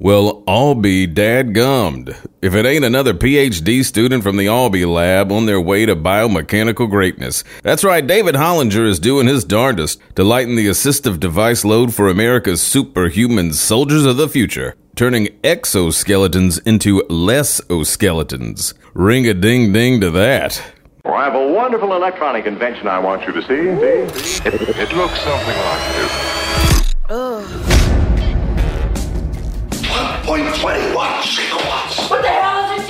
Well, I'll be dadgummed if it ain't another PhD student from the Albee lab on their way to biomechanical greatness. That's right, David Hollinger is doing his darndest to lighten the assistive device load for America's superhuman soldiers of the future, turning exoskeletons into less-oskeletons. Ring-a-ding-ding to that. Well, I have a wonderful electronic invention I want you to see. See? It looks something like this. Ugh. 1.21 gigawatts. What the hell is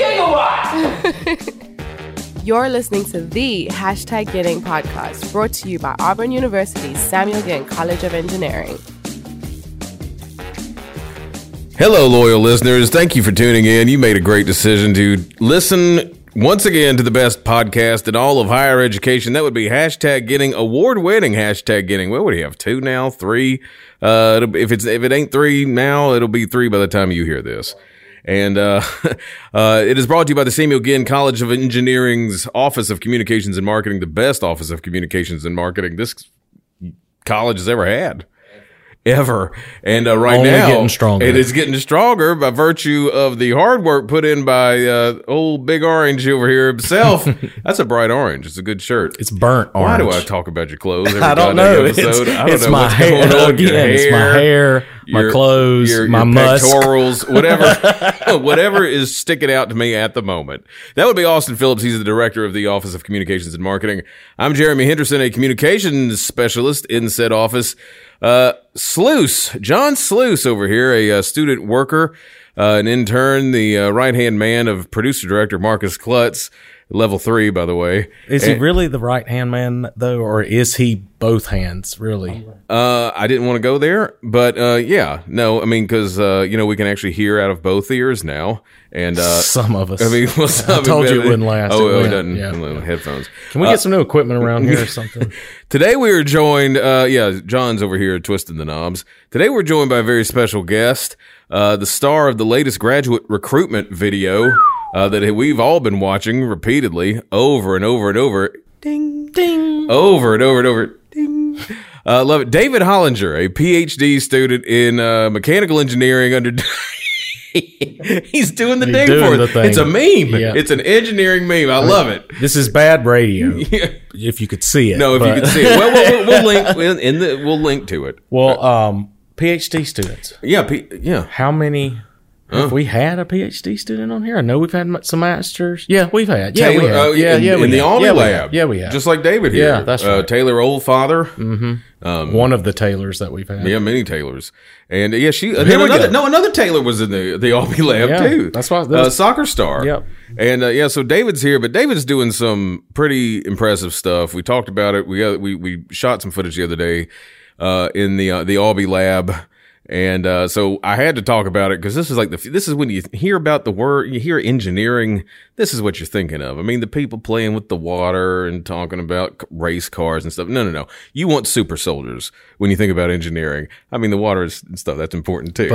a gigawatt? You're listening to the #Getting podcast, brought to you by Auburn University's Samuel Ginn College of Engineering. Hello, loyal listeners. Thank you for tuning in. You made a great decision to listen once again to the best podcast in all of higher education. That would be #Getting, award-winning #Getting. What would you have, two now, three? If it ain't three now, it'll be three by the time you hear this. And it is brought to you by the Samuel Ginn College of Engineering's Office of Communications and Marketing, the best office of communications and marketing this college has ever had. Ever. And right only now, it is getting stronger by virtue of the hard work put in by old Big Orange over here himself. That's a bright orange. It's a good shirt. It's burnt orange. Why do I talk about your clothes every episode? I don't know. My hair, it's my hair, my clothes, my pectorals, whatever is sticking out to me at the moment. That would be Austin Phillips. He's the director of the Office of Communications and Marketing. I'm Jeremy Henderson, a communications specialist in said office. Sluice, John Sluice over here, a student worker, an intern, the right-hand man of producer-director Marcus Klutz, level 3, by the way. Is he really the right-hand man, though, or is he both hands, really? I didn't want to go there, but yeah. No, I mean, because, we can actually hear out of both ears now. And some of us. I mean, well, I told you it wouldn't last. It doesn't. Yeah. Headphones. Can we get some new equipment around here or something? Today we are joined. John's over here twisting the knobs. Today we're joined by a very special guest, the star of the latest graduate recruitment video that we've all been watching repeatedly, over and over and over. Ding ding. Over and over and over. Ding. Love it. David Hollinger, a PhD student in mechanical engineering under. He's doing the thing for us. It's a meme. Yeah. It's an engineering meme. I love it. This is bad radio. Yeah. If you could see it. If you could see it. Well, we'll link to it. Well, PhD students. Yeah. How many? Have we had a PhD student on here? I know we've had some masters. Yeah, we've had. Yeah, Taylor, we have. In the Albee lab. Yeah, we have. Just like David here. Yeah, that's right. Taylor Oldfather. Mm-hmm. One of the Taylors that we've had. Yeah, many Taylors. And yeah, she. Another Taylor was in the Albee lab too. That's why. Soccer star. Yep. And so David's here, but David's doing some pretty impressive stuff. We talked about it. We shot some footage the other day in the Albee lab. And so I had to talk about it because this is like this is when you hear about the word, you hear engineering, this is what you're thinking of. I mean, the people playing with the water and talking about race cars and stuff. No. You want super soldiers when you think about engineering. I mean, the water and stuff, that's important too.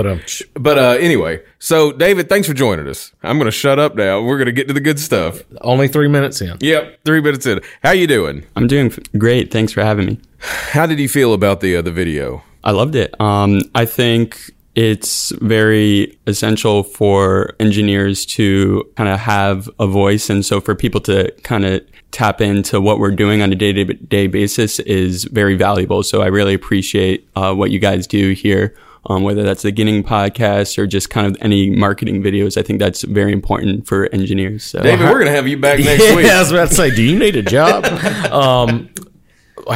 But anyway, so David, thanks for joining us. I'm going to shut up now. We're going to get to the good stuff. Only 3 minutes in. Yep, 3 minutes in. How you doing? I'm doing great. Thanks for having me. How did you feel about the video? I loved it. I think it's very essential for engineers to kind of have a voice. And so for people to kind of tap into what we're doing on a day-to-day basis is very valuable. So I really appreciate what you guys do here, whether that's the Getting podcast or just kind of any marketing videos. I think that's very important for engineers. So. David, we're going to have you back next week. I was about to say, do you need a job? How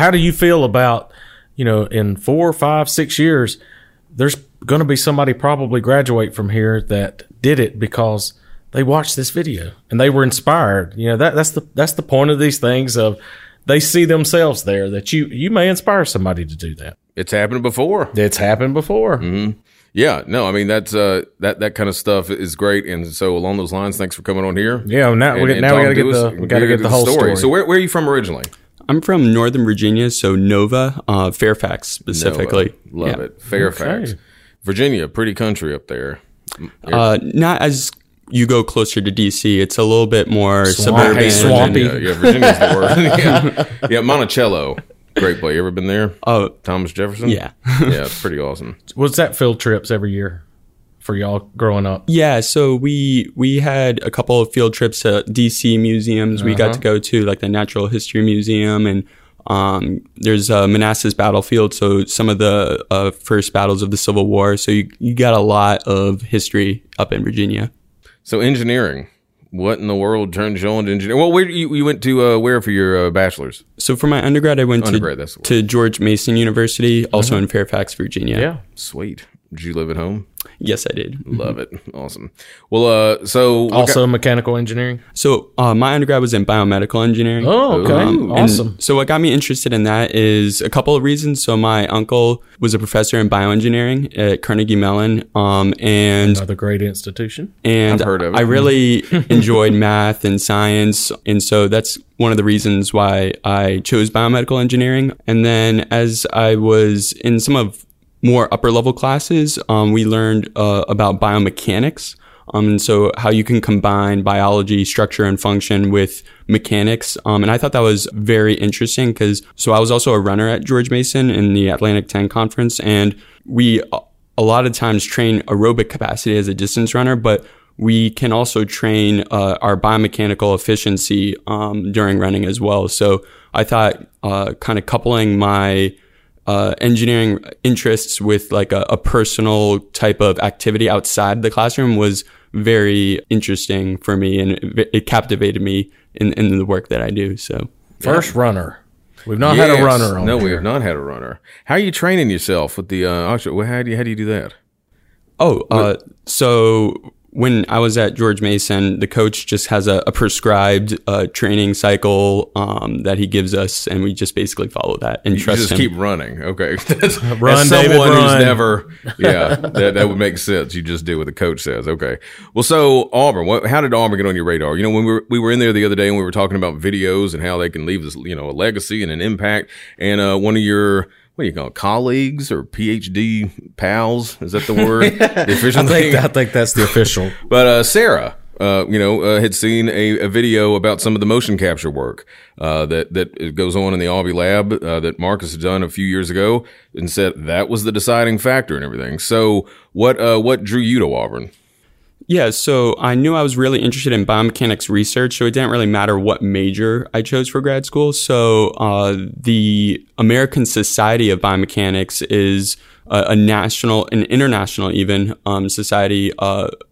do you feel about... in 4, 5, 6 years, there's going to be somebody probably graduate from here that did it because they watched this video and they were inspired. That's the point of these things of they see themselves there, that you may inspire somebody to do that. It's happened before. Mm-hmm. Yeah, no, I mean, that's that kind of stuff is great. And so along those lines, thanks for coming on here. Yeah, we got to get the whole story. So where are you from originally? I'm from Northern Virginia, so Nova, Fairfax specifically. Nova. Love it. Fairfax. Okay. Virginia, pretty country up there. Not as you go closer to D.C., it's a little bit more suburban. Hey, swampy. Yeah, Virginia's the word. Yeah, Monticello. Great play. You ever been there? Oh, Thomas Jefferson? Yeah. Yeah, it's pretty awesome. Was that field trips every year? for y'all growing up? Yeah, so we had a couple of field trips to DC museums. We got to go to like the Natural History Museum, and there's Manassas Battlefield, so some of the first battles of the Civil War. So you got a lot of history up in Virginia. So engineering. What in the world turned you on to engineering? Well, where you went to where for your bachelor's? So for my undergrad, I went to George Mason University, also in Fairfax, Virginia. Yeah, sweet. Did you live at home? Yes, I did. Love it. Awesome. Well, so also mechanical engineering. So my undergrad was in biomedical engineering. Oh, okay. Awesome. So what got me interested in that is a couple of reasons. So my uncle was a professor in bioengineering at Carnegie Mellon, and another great institution. And I've heard of it. I really enjoyed math and science, and so that's one of the reasons why I chose biomedical engineering. And then as I was in some of more upper level classes, we learned about biomechanics, and so how you can combine biology, structure, and function with mechanics. And I thought that was very interesting because I was also a runner at George Mason in the Atlantic 10 conference, and we a lot of times train aerobic capacity as a distance runner, but we can also train our biomechanical efficiency during running as well. So I thought kind of coupling my engineering interests with like a personal type of activity outside the classroom was very interesting for me, and it captivated me in the work that I do. So first runner. We've not had a runner on No, we have not had a runner. How are you training yourself with the how do you do that? So when I was at George Mason, the coach just has a prescribed training cycle that he gives us, and we just basically follow that and trust him. Keep running. Okay. As someone who's never, that would make sense. You just do what the coach says. Okay. Well, so Auburn, how did Auburn get on your radar? You know, when we were in there the other day and we were talking about videos and how they can leave this, you know, a legacy and an impact, and one of your, what do you call it, colleagues or PhD pals? Is that the word? The official thing? I think that's the official. But Sarah, had seen a video about some of the motion capture work that goes on in the Albee lab that Marcus had done a few years ago, and said that was the deciding factor and everything. So what drew you to Auburn? Yeah, so I knew I was really interested in biomechanics research, so it didn't really matter what major I chose for grad school. So the American Society of Biomechanics is a national and international even society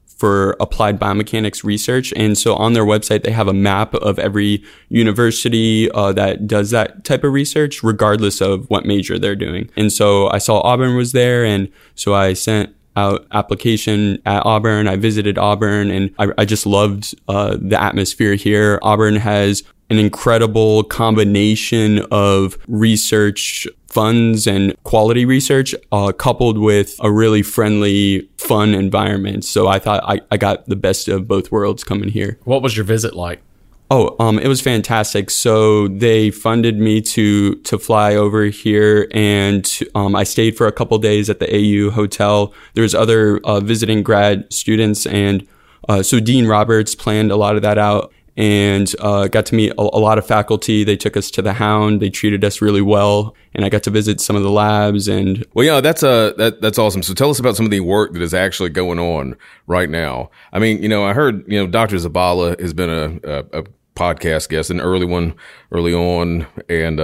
for applied biomechanics research. And so on their website, they have a map of every university that does that type of research, regardless of what major they're doing. And so I saw Auburn was there, and so I sent out application at Auburn. I visited Auburn, and I just loved the atmosphere here. Auburn has an incredible combination of research funds and quality research coupled with a really friendly, fun environment. So I thought I got the best of both worlds coming here. What was your visit like? Oh, it was fantastic. So they funded me to fly over here, and I stayed for a couple days at the AU hotel. There was other visiting grad students, and so Dean Roberts planned a lot of that out, and got to meet a lot of faculty. They took us to the Hound. They treated us really well, and I got to visit some of the labs. And well, yeah, that's awesome. So tell us about some of the work that is actually going on right now. I mean, you know, I heard, you know, Dr. Zabala has been a podcast guest, an early one, early on, and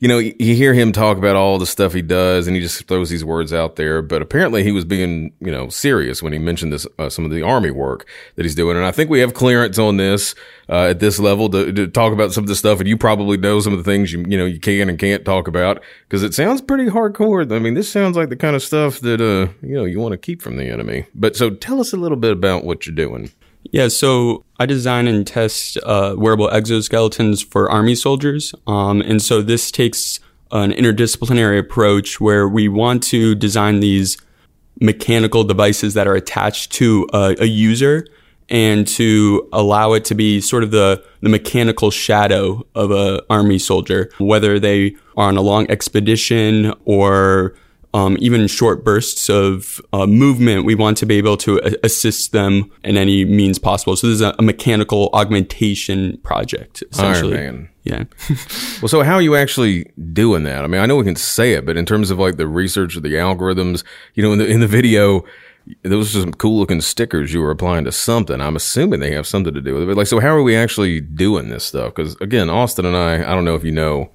you know, you hear him talk about all the stuff he does, and he just throws these words out there. But apparently he was being, you know, serious when he mentioned this, some of the Army work that he's doing. And I think we have clearance on this, at this level to talk about some of the stuff. And you probably know some of the things you know, you can and can't talk about, because it sounds pretty hardcore. I mean, this sounds like the kind of stuff that, you know, you want to keep from the enemy. But so tell us a little bit about what you're doing. Yeah, so I design and test wearable exoskeletons for Army soldiers. And so this takes an interdisciplinary approach where we want to design these mechanical devices that are attached to a user, and to allow it to be sort of the mechanical shadow of an Army soldier, whether they are on a long expedition or even short bursts of movement. We want to be able to assist them in any means possible. So this is a mechanical augmentation project, essentially. Iron Man. Yeah. Well, so how are you actually doing that? I mean, I know we can say it, but in terms of like the research or the algorithms, you know, in the video, those are some cool looking stickers you were applying to something. I'm assuming they have something to do with it. But like, so how are we actually doing this stuff? Because again, Austin and I don't know if you know,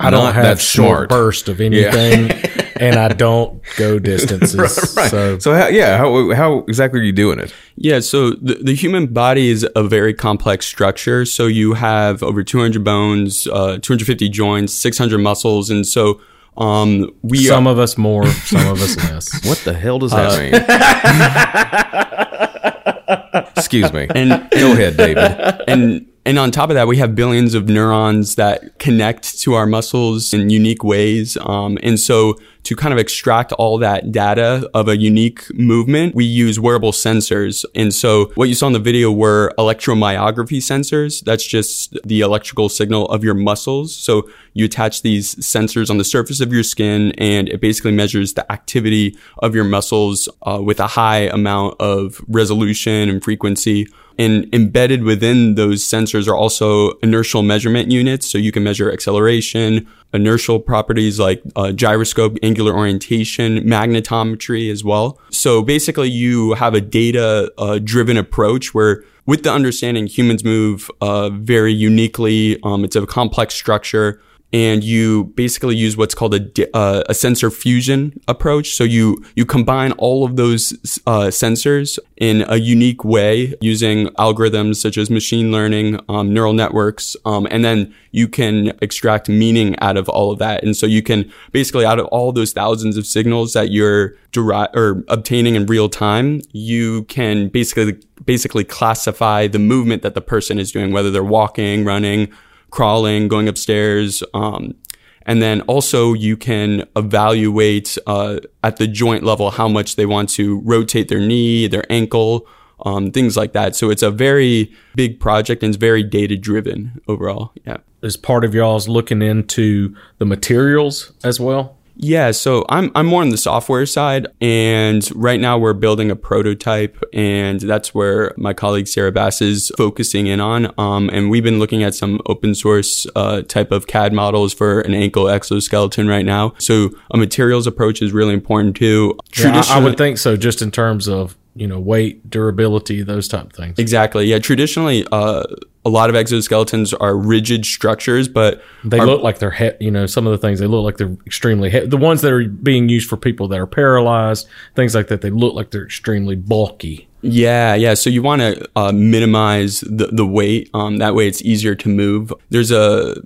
I don't have that short burst of anything, and I don't go distances. Right. So how exactly are you doing it? Yeah, so the human body is a very complex structure. So you have over 200 bones, 250 joints, 600 muscles, and so of us more, some of us less. What the hell does that mean? Excuse me. And go ahead, David. And on top of that, we have billions of neurons that connect to our muscles in unique ways. And so to kind of extract all that data of a unique movement, we use wearable sensors. And so what you saw in the video were electromyography sensors. That's just the electrical signal of your muscles. So you attach these sensors on the surface of your skin, and it basically measures the activity of your muscles with a high amount of resolution and frequency. And embedded within those sensors are also inertial measurement units. So you can measure acceleration, inertial properties like gyroscope, angular orientation, magnetometry as well. So basically you have a data driven approach where, with the understanding humans move very uniquely. It's a complex structure. And you basically use what's called a sensor fusion approach. So you combine all of those sensors in a unique way using algorithms such as machine learning, neural networks, and then you can extract meaning out of all of that. And so you can basically, out of all those thousands of signals that you're obtaining in real time, you can basically classify the movement that the person is doing, whether they're walking, running, crawling, going upstairs. And then also you can evaluate at the joint level how much they want to rotate their knee, their ankle, things like that. So it's a very big project and it's very data-driven overall. Yeah. Is part of y'all's looking into the materials as well? Yeah, so I'm more on the software side, and right now we're building a prototype, and that's where my colleague Sarah Bass is focusing in on. And we've been looking at some open source type of CAD models for an ankle exoskeleton right now. So a materials approach is really important too. Yeah, I would think so, just in terms of, you know, weight, durability, those type of things. Exactly. Yeah, traditionally, a lot of exoskeletons are rigid structures, but they look like they're, some of the things, they look like they're extremely heavy. The ones that are being used for people that are paralyzed, things like that, they look like they're extremely bulky. Yeah. So you want to minimize the weight. That way it's easier to move. There's a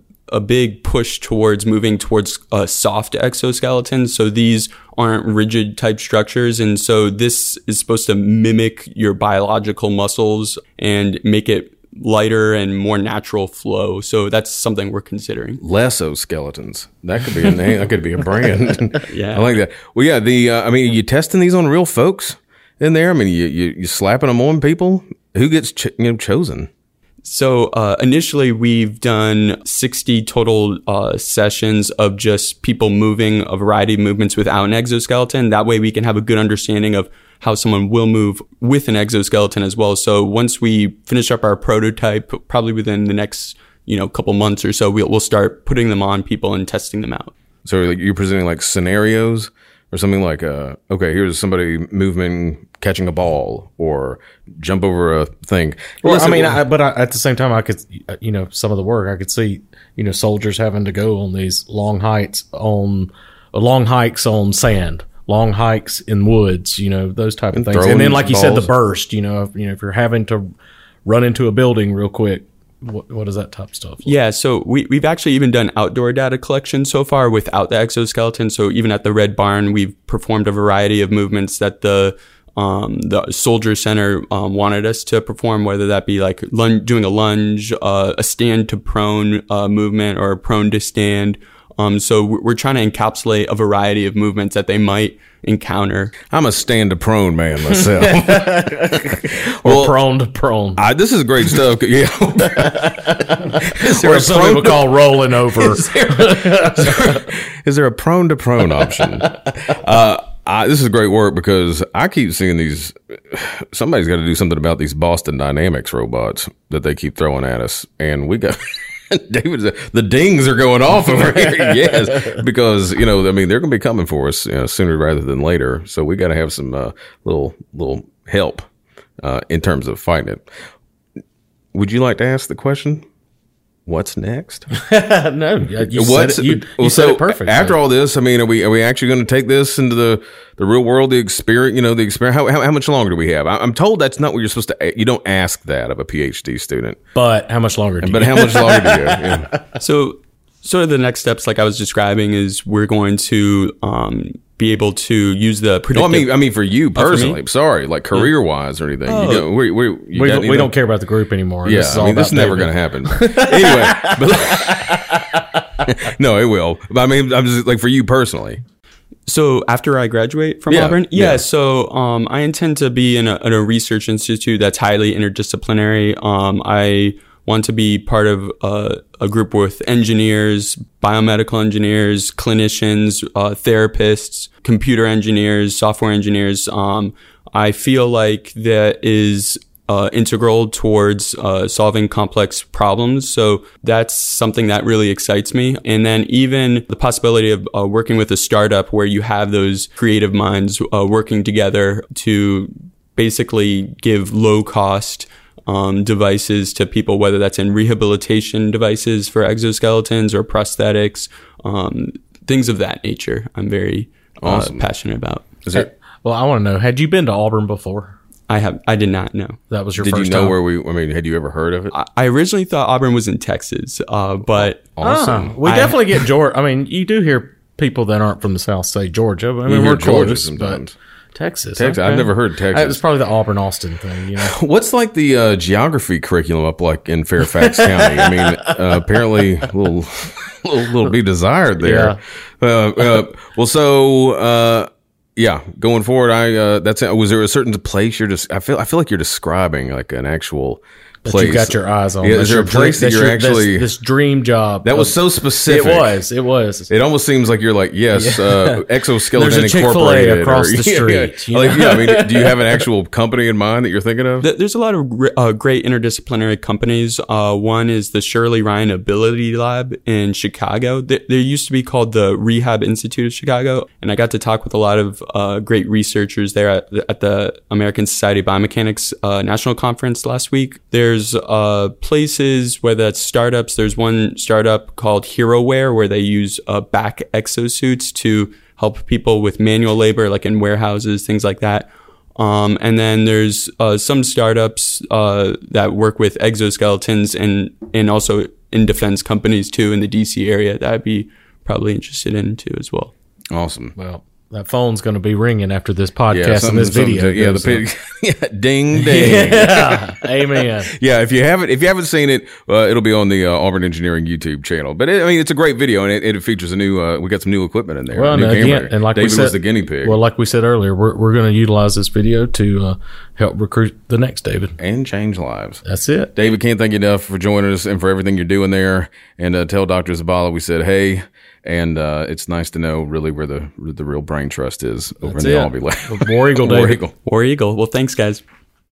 big push towards moving towards soft exoskeletons. So these aren't rigid type structures. And so this is supposed to mimic your biological muscles and make it lighter and more natural flow. So that's something we're considering. Lesoskeletons. That could be a name. That could be a brand. Yeah. I like that. Well, yeah, are you testing these on real folks in there? I mean, you slapping them on people? Who gets chosen? So initially, we've done 60 total sessions of just people moving a variety of movements without an exoskeleton. That way, we can have a good understanding of how someone will move with an exoskeleton as well. So once we finish up our prototype, probably within the next couple months or so, we'll start putting them on people and testing them out. So you're presenting like scenarios or something like, okay, here's somebody moving, catching a ball or jump over a thing. Well, listen, at the same time, I could, some of the work I could see, soldiers having to go on these long hikes on sand, long hikes in woods, those type of things. And then, like you said, the burst, if you're having to run into a building real quick. What is that top stuff like? Yeah, so we've actually even done outdoor data collection so far without the exoskeleton. So even at the Red Barn, we've performed a variety of movements that the Soldier Center wanted us to perform, whether that be like doing a lunge, a stand to prone movement, or a prone to stand. So we're trying to encapsulate a variety of movements that they might encounter. I'm a stand to prone man myself. Or prone to prone. This is great stuff. Yeah. Or some people call rolling over. Is there a prone to prone option? This is great work, because I keep seeing these. Somebody's got to do something about these Boston Dynamics robots that they keep throwing at us, and we got. David's, the dings are going off over here. Yes, because, you know, I mean, they're going to be coming for us, you know, sooner rather than later. So we got to have some little help in terms of fighting it. Would you like to ask the question? What's next? No, you said it, you said it perfect. After all this, I mean, are we actually going to take this into the real world, the experience? You know, the experience. How much longer do we have? I'm told that's not what you're supposed to. You don't ask that of a PhD student. But how much longer? How much longer do you have? Yeah. So, sort of the next steps, like I was describing, is we're going to be able to use the predictive. No, I mean for you personally. For sorry, like career wise or anything. Oh. You know, we don't care about the group anymore. Yeah, this is never going to happen. Anyway, but no, it will. But I mean, I'm just like for you personally. So after I graduate from Auburn, so I intend to be in a research institute that's highly interdisciplinary. I want to be part of a group with engineers, biomedical engineers, clinicians, therapists, computer engineers, software engineers. I feel like that is integral towards solving complex problems. So that's something that really excites me. And then even the possibility of working with a startup where you have those creative minds working together to basically give low-cost devices to people, whether that's in rehabilitation devices for exoskeletons or prosthetics, things of that nature. I'm very awesome. Passionate about. Well, I want to know, had you been to Auburn before? I did not know. That was your first time. Did you know where had you ever heard of it? I originally thought Auburn was in Texas, but... Awesome. We definitely get Georgia. I mean, you do hear people that aren't from the South say Georgia. I mean, we're Georgia sometimes. Texas. Okay. I've never heard of Texas. It was probably the Auburn-Austin thing. You know? What's like the geography curriculum up like in Fairfax County? I mean, apparently a little be desired there. Yeah. Going forward, was there a certain place you're just? I feel like you're describing like an actual place you got your eyes on. Yeah, is there a place that you're actually this dream job? That was so specific. It was. It almost seems like you're like yes, Exoskeleton Incorporated. There's a Chick-fil-A across the street. Yeah. Like, yeah, I mean, do you have an actual company in mind that you're thinking of? There's a lot of great interdisciplinary companies. One is the Shirley Ryan Ability Lab in Chicago. They used to be called the Rehab Institute of Chicago, and I got to talk with a lot of great researchers there at the American Society of Biomechanics National Conference last week. There's places, whether that's startups. There's one startup called Hero Wear where they use back exosuits to help people with manual labor, like in warehouses, things like that. And then there's some startups that work with exoskeletons and also in defense companies too in the DC area that I'd be probably interested in too as well. Awesome. Well. That phone's going to be ringing after this podcast and this video. Ding, ding. Yeah, amen. Yeah, if you haven't seen it, it'll be on the Auburn Engineering YouTube channel. But it's a great video, and it features a new. We got some new equipment in there. Well, and like David we said, was the guinea pig. Well, like we said earlier, we're going to utilize this video to help recruit the next David and change lives. That's it. David, can't thank you enough for joining us and for everything you're doing there. And tell Dr. Zabala we said hey. And it's nice to know really where the real brain trust is over in the Albee lab. War Eagle, David. War Eagle. Well, thanks, guys.